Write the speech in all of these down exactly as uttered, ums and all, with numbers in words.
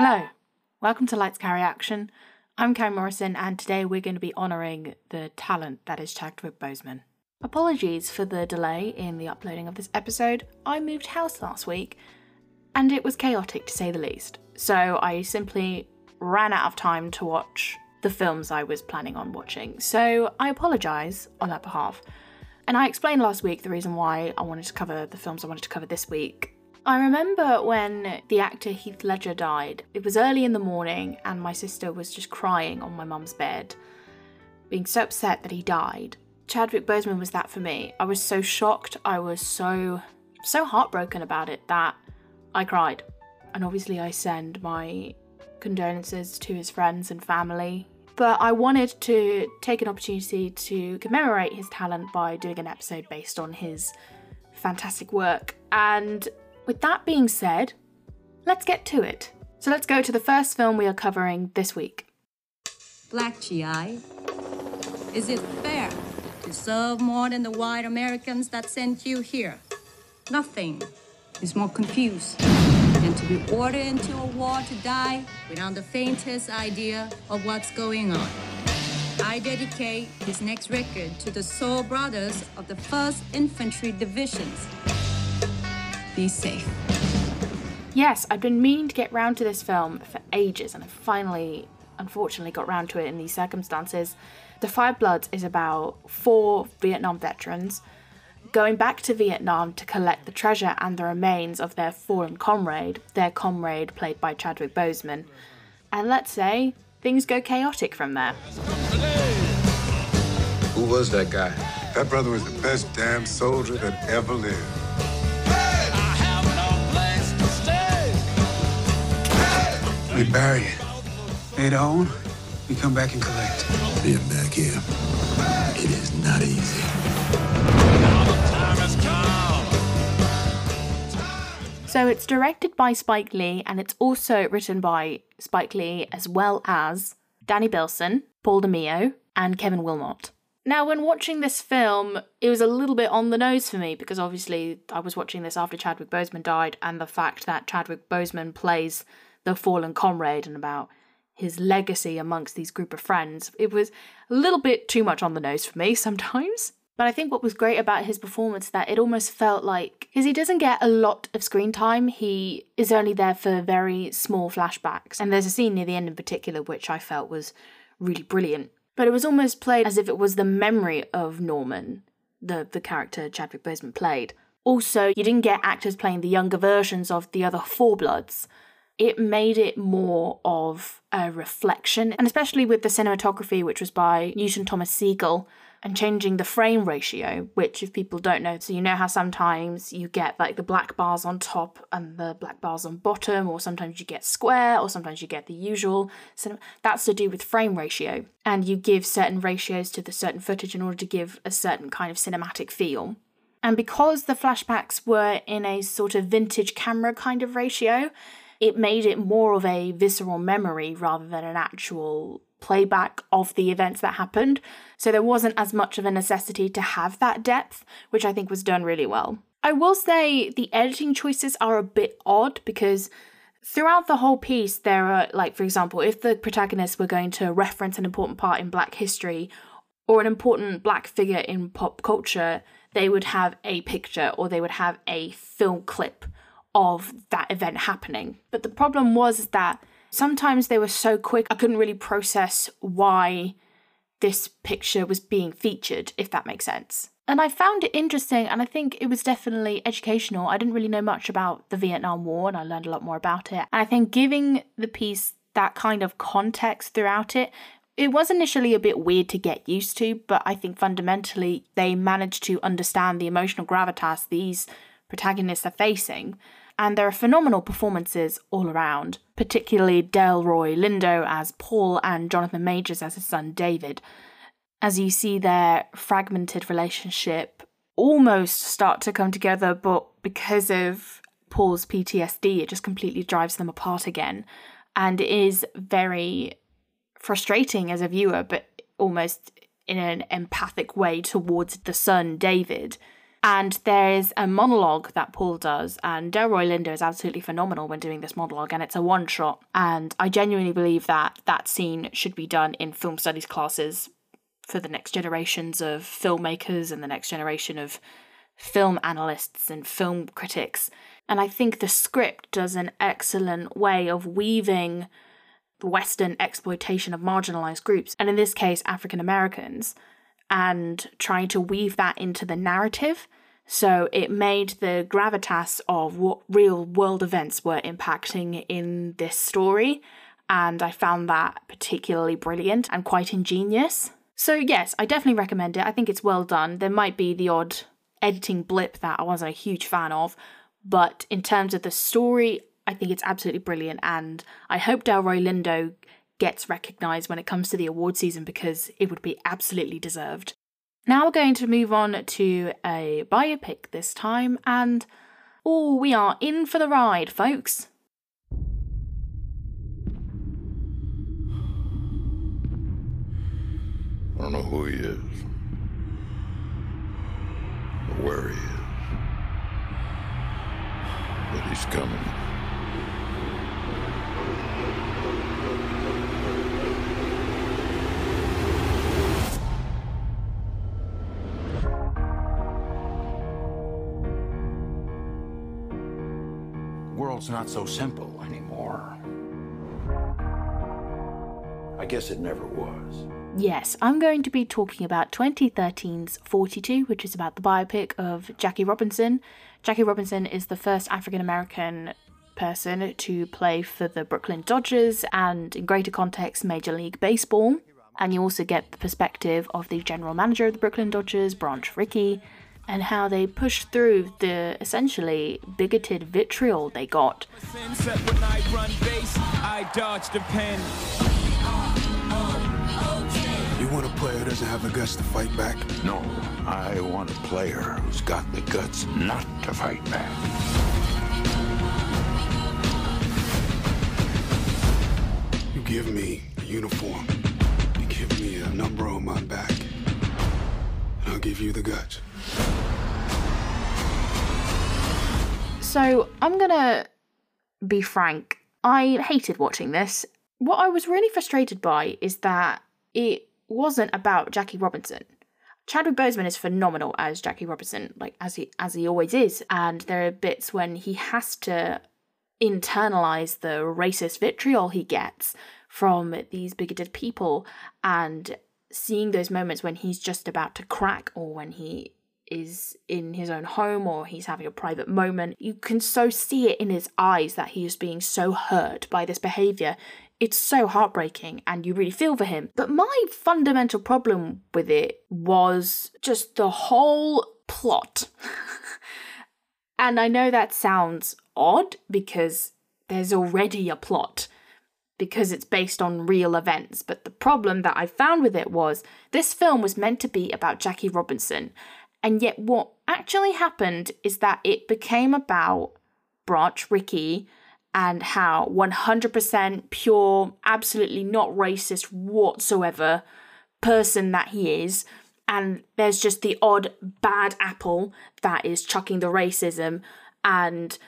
Hello, welcome to Lights, Carrie, Action. I'm Carrie Morrison, and today we're going to be honouring the talent that is Chadwick Boseman. Apologies for the delay in the uploading of this episode. I moved house last week, and it was chaotic to say the least. So I simply ran out of time to watch the films I was planning on watching. So I apologise on that behalf. And I explained last week the reason why I wanted to cover the films I wanted to cover this week. I remember when the actor Heath Ledger died. It was early in the morning and my sister was just crying on my mum's bed, being so upset that he died. Chadwick Boseman was that for me. I was so shocked. I was so, so heartbroken about it that I cried. And obviously I send my condolences to his friends and family. But I wanted to take an opportunity to commemorate his talent by doing an episode based on his fantastic work. And with that being said, let's get to it. So let's go to the first film we are covering this week. Black G I, is it fair to serve more than the white Americans that sent you here? Nothing is more confused than to be ordered into a war to die without the faintest idea of what's going on. I dedicate this next record to the soul brothers of the first Infantry Divisions. Be safe. Yes, I've been meaning to get round to this film for ages, and I finally, unfortunately, got round to it in these circumstances. Da five Bloods is about four Vietnam veterans going back to Vietnam to collect the treasure and the remains of their fallen comrade, their comrade played by Chadwick Boseman. And let's say things go chaotic from there. Who was that guy? That brother was the best damn soldier that ever lived. We bury it. Later on, we come back and collect. Being back here, it is not easy. So it's directed by Spike Lee, and it's also written by Spike Lee as well as Danny Bilson, Paul DeMeo, and Kevin Willmott. Now, when watching this film, it was a little bit on the nose for me because obviously I was watching this after Chadwick Boseman died, and the fact that Chadwick Boseman plays the fallen comrade and about his legacy amongst these group of friends. It was a little bit too much on the nose for me sometimes. But I think what was great about his performance that it almost felt like, because he doesn't get a lot of screen time, he is only there for very small flashbacks. And there's a scene near the end in particular which I felt was really brilliant. But it was almost played as if it was the memory of Norman, the, the character Chadwick Boseman played. Also, you didn't get actors playing the younger versions of the other Four Bloods. It made it more of a reflection, and especially with the cinematography, which was by Newton Thomas Siegel, and changing the frame ratio, which if people don't know, so you know how sometimes you get like the black bars on top and the black bars on bottom, or sometimes you get square, or sometimes you get the usual. So that's to do with frame ratio, and you give certain ratios to the certain footage in order to give a certain kind of cinematic feel. And because the flashbacks were in a sort of vintage camera kind of ratio, it made it more of a visceral memory rather than an actual playback of the events that happened. So there wasn't as much of a necessity to have that depth, which I think was done really well. I will say the editing choices are a bit odd because throughout the whole piece, there are, like, for example, if the protagonists were going to reference an important part in Black history or an important Black figure in pop culture, they would have a picture or they would have a film clip of that event happening. But the problem was that sometimes they were so quick, I couldn't really process why this picture was being featured, if that makes sense. And I found it interesting, and I think it was definitely educational. I didn't really know much about the Vietnam War, and I learned a lot more about it. And I think giving the piece that kind of context throughout it, it was initially a bit weird to get used to, but I think fundamentally they managed to understand the emotional gravitas these protagonists are facing, and there are phenomenal performances all around, particularly Delroy Lindo as Paul and Jonathan Majors as his son David, as you see their fragmented relationship almost start to come together, but because of Paul's P T S D it just completely drives them apart again, and it is very frustrating as a viewer, but almost in an empathic way towards the son David, And there's a monologue that Paul does, and Delroy Lindo is absolutely phenomenal when doing this monologue, and it's a one-shot. And I genuinely believe that that scene should be done in film studies classes for the next generations of filmmakers and the next generation of film analysts and film critics. And I think the script does an excellent way of weaving the Western exploitation of marginalized groups, and in this case, African Americans, and trying to weave that into the narrative. So it made the gravitas of what real world events were impacting in this story, and I found that particularly brilliant and quite ingenious. So yes, I definitely recommend it. I think it's well done. There might be the odd editing blip that I wasn't a huge fan of, but in terms of the story, I think it's absolutely brilliant, and I hope Delroy Lindo gets recognised when it comes to the award season, because it would be absolutely deserved. Now we're going to move on to a biopic this time, and oh, we are in for the ride, folks. I don't know who he is, or where he is, but he's coming. It's not so simple anymore. I guess it never was. Yes, I'm going to be talking about twenty thirteen's forty-two, which is about the biopic of Jackie Robinson. Jackie Robinson is the first African-American person to play for the Brooklyn Dodgers and, in greater context, Major League Baseball. And you also get the perspective of the general manager of the Brooklyn Dodgers, Branch Rickey, and how they pushed through the essentially bigoted vitriol they got. You want a player who doesn't have the guts to fight back? No, I want a player who's got the guts not to fight back. You give me a uniform, you give me a number on my back, and I'll give you the guts. So I'm gonna be frank, I hated watching this. What I was really frustrated by is that it wasn't about Jackie Robinson. Chadwick Boseman is phenomenal as Jackie Robinson, like as he as he always is, and there are bits when he has to internalize the racist vitriol he gets from these bigoted people, and seeing those moments when he's just about to crack, or when he is in his own home, or he's having a private moment, you can so see it in his eyes that he is being so hurt by this behaviour. It's so heartbreaking, and you really feel for him. But my fundamental problem with it was just the whole plot. And I know that sounds odd, because there's already a plot, because it's based on real events. But the problem that I found with it was this film was meant to be about Jackie Robinson, and yet what actually happened is that it became about Branch Rickey and how one hundred percent pure, absolutely not racist whatsoever person that he is. And there's just the odd bad apple that is chucking the racism, and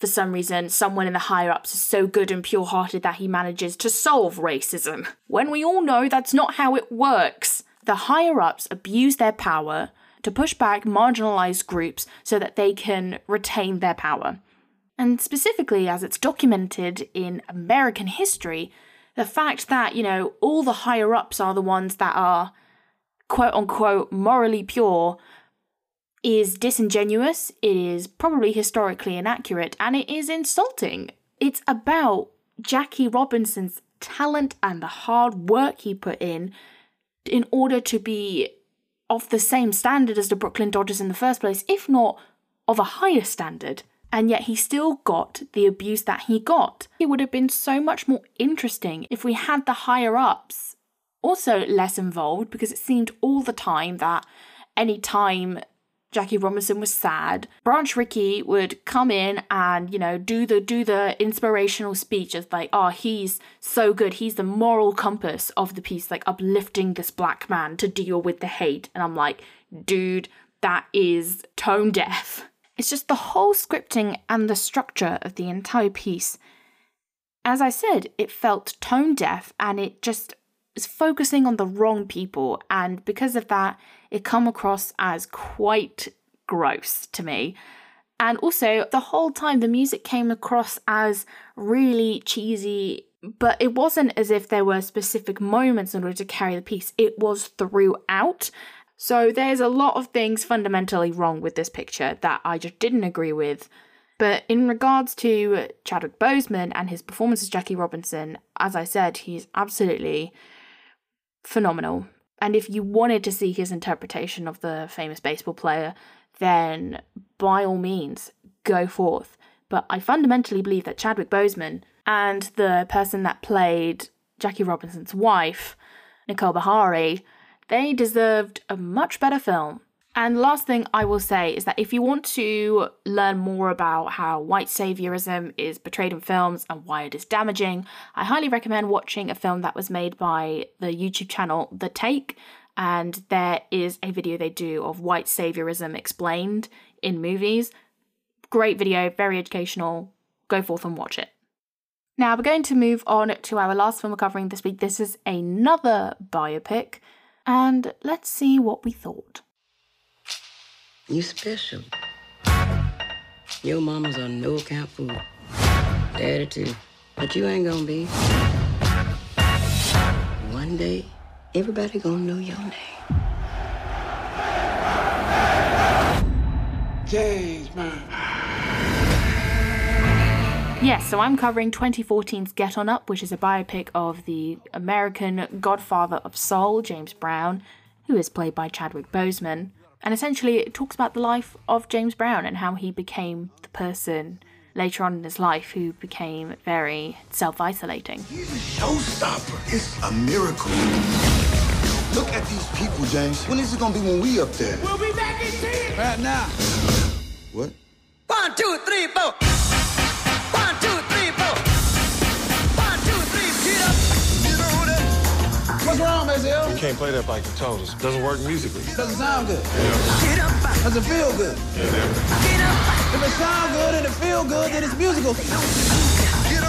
for some reason, someone in the higher-ups is so good and pure-hearted that he manages to solve racism, when we all know that's not how it works. The higher-ups abuse their power to push back marginalised groups so that they can retain their power. And specifically, as it's documented in American history, the fact that, you know, all the higher-ups are the ones that are quote-unquote morally pure is disingenuous, it is probably historically inaccurate, and it is insulting. It's about Jackie Robinson's talent and the hard work he put in in order to be of the same standard as the Brooklyn Dodgers in the first place, if not of a higher standard. And yet he still got the abuse that he got. It would have been so much more interesting if we had the higher-ups also less involved, because it seemed all the time that any time Jackie Robinson was sad, Branch Rickey would come in and, you know, do the do the inspirational speech of like, oh, he's so good, he's the moral compass of the piece, like uplifting this black man to deal with the hate. And I'm like, dude, that is tone deaf. It's just the whole scripting and the structure of the entire piece. As I said, it felt tone deaf and it just is focusing on the wrong people. And because of that, it come across as quite gross to me. And also, the whole time the music came across as really cheesy, but it wasn't as if there were specific moments in order to carry the piece. It was throughout. So there's a lot of things fundamentally wrong with this picture that I just didn't agree with. But in regards to Chadwick Boseman and his performance as Jackie Robinson, as I said, he's absolutely phenomenal. And if you wanted to see his interpretation of the famous baseball player, then by all means, go forth. But I fundamentally believe that Chadwick Boseman and the person that played Jackie Robinson's wife, Nicole Beharie, they deserved a much better film. And last thing I will say is that if you want to learn more about how white saviorism is portrayed in films and why it is damaging, I highly recommend watching a film that was made by the YouTube channel The Take. And there is a video they do of white saviorism explained in movies. Great video, very educational. Go forth and watch it. Now we're going to move on to our last film we're covering this week. This is another biopic. And let's see what we thought. You special. Your mama's a no-account fool. Daddy too. But you ain't gonna be. One day, everybody gonna know your name. James, man. Yes, so I'm covering twenty fourteen's Get On Up, which is a biopic of the American godfather of soul, James Brown, who is played by Chadwick Boseman. And essentially it talks about the life of James Brown and how he became the person later on in his life who became very self-isolating. He's a showstopper. It's a miracle. Look at these people, James. When is it going to be when we up there? We'll be back in ten. Right now. What? One, two, three, four. One, two, three, four. One, two, three, get up. Get on up. What's wrong, Mazel? You can't play that like you told us. It doesn't work musically. It doesn't sound good. Yeah. Get up. Doesn't feel good. Yeah. Get up. If it sounds good and it feels good, then it's musical. Get up.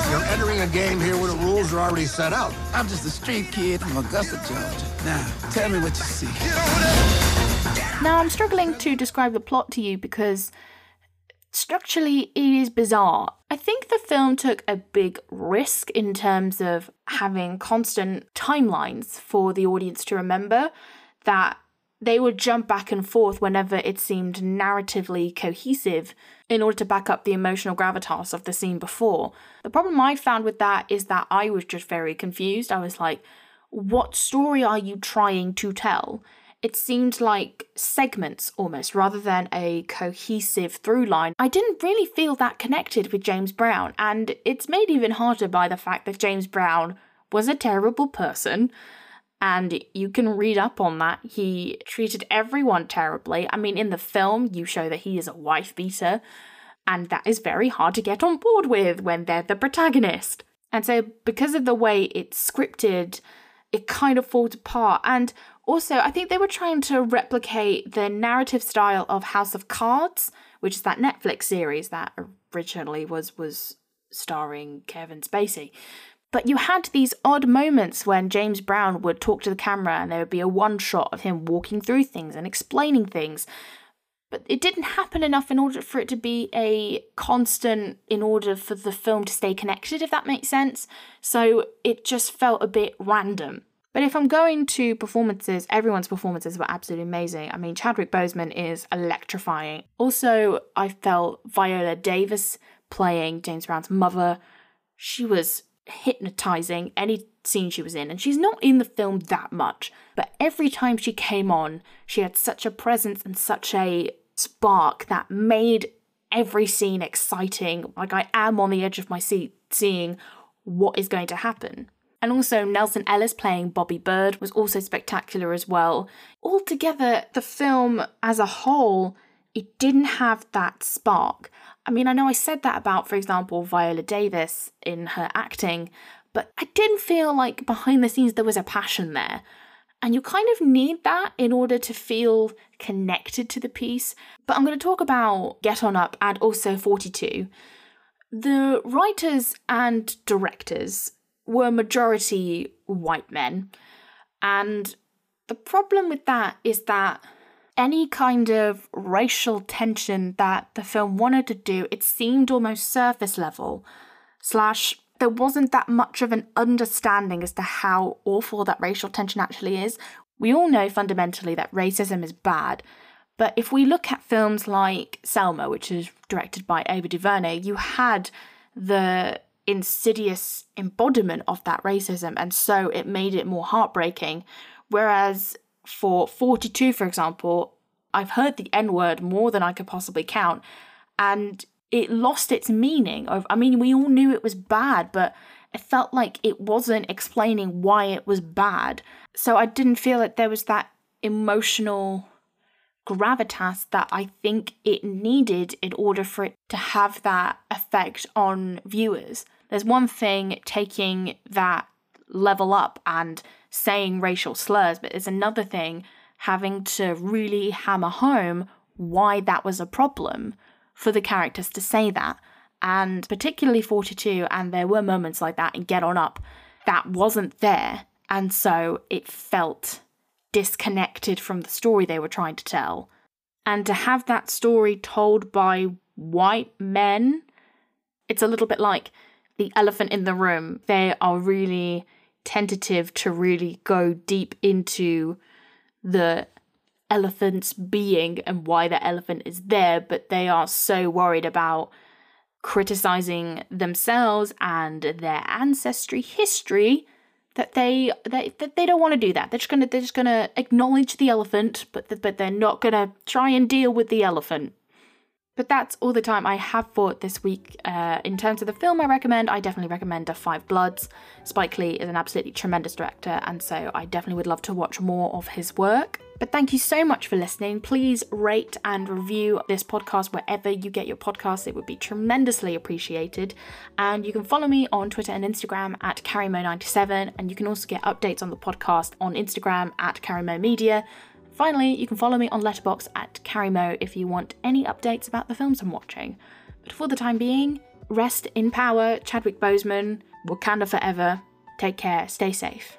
You're entering a game here where the rules are already set out. I'm just a street kid from Augusta, Georgia. Now, tell me what you see. Get up. Now, I'm struggling to describe the plot to you because structurally, it is bizarre. I think the film took a big risk in terms of having constant timelines for the audience to remember, that they would jump back and forth whenever it seemed narratively cohesive in order to back up the emotional gravitas of the scene before. The problem I found with that is that I was just very confused. I was like, what story are you trying to tell? It seemed like segments almost, rather than a cohesive through line. I didn't really feel that connected with James Brown, and it's made even harder by the fact that James Brown was a terrible person, and you can read up on that. He treated everyone terribly. I mean, in the film, you show that he is a wife beater, and that is very hard to get on board with when they're the protagonist. And so because of the way it's scripted, it kind of falls apart. And also, I think they were trying to replicate the narrative style of House of Cards, which is that Netflix series that originally was was starring Kevin Spacey. But you had these odd moments when James Brown would talk to the camera and there would be a one shot of him walking through things and explaining things. But it didn't happen enough in order for it to be a constant, in order for the film to stay connected, if that makes sense. So it just felt a bit random. But if I'm going to performances, everyone's performances were absolutely amazing. I mean, Chadwick Boseman is electrifying. Also, I felt Viola Davis playing James Brown's mother. She was hypnotizing any scene she was in. And she's not in the film that much. But every time she came on, she had such a presence and such a spark that made every scene exciting. Like, I am on the edge of my seat seeing what is going to happen. And also Nelson Ellis playing Bobby Bird was also spectacular as well. Altogether, the film as a whole, it didn't have that spark. I mean, I know I said that about, for example, Viola Davis in her acting, but I didn't feel like behind the scenes there was a passion there. And you kind of need that in order to feel connected to the piece. But I'm going to talk about Get On Up and also forty-two. The writers and directors were majority white men. And the problem with that is that any kind of racial tension that the film wanted to do, it seemed almost surface level, slash there wasn't that much of an understanding as to how awful that racial tension actually is. We all know fundamentally that racism is bad, but if we look at films like Selma, which is directed by Ava DuVernay, you had the insidious embodiment of that racism, and so it made it more heartbreaking. Whereas for forty-two, for example, I've heard the N-word more than I could possibly count, and it lost its meaning. I mean, we all knew it was bad, but it felt like it wasn't explaining why it was bad. So I didn't feel that there was that emotional gravitas that I think it needed in order for it to have that effect on viewers. There's one thing taking that level up and saying racial slurs, but there's another thing having to really hammer home why that was a problem for the characters to say that. And particularly forty-two, and there were moments like that in Get On Up, that wasn't there. And so it felt disconnected from the story they were trying to tell. And to have that story told by white men, it's a little bit like the elephant in the room. They are really tentative to really go deep into the elephant's being and why the elephant is there, but they are so worried about criticizing themselves and their ancestry history that they they, that they don't want to do that. They're just gonna they're just gonna acknowledge the elephant, but the, but they're not gonna try and deal with the elephant. But that's all the time I have for it this week. Uh, in terms of the film I recommend, I definitely recommend Da five Bloods. Spike Lee is an absolutely tremendous director, and so I definitely would love to watch more of his work. But thank you so much for listening. Please rate and review this podcast wherever you get your podcasts. It would be tremendously appreciated. And you can follow me on Twitter and Instagram at Carrie Mo ninety-seven, and you can also get updates on the podcast on Instagram at CarrieJMo Media. Finally, you can follow me on Letterboxd at CarrieJMo if you want any updates about the films I'm watching. But for the time being, rest in power, Chadwick Boseman, Wakanda forever. Take care, stay safe.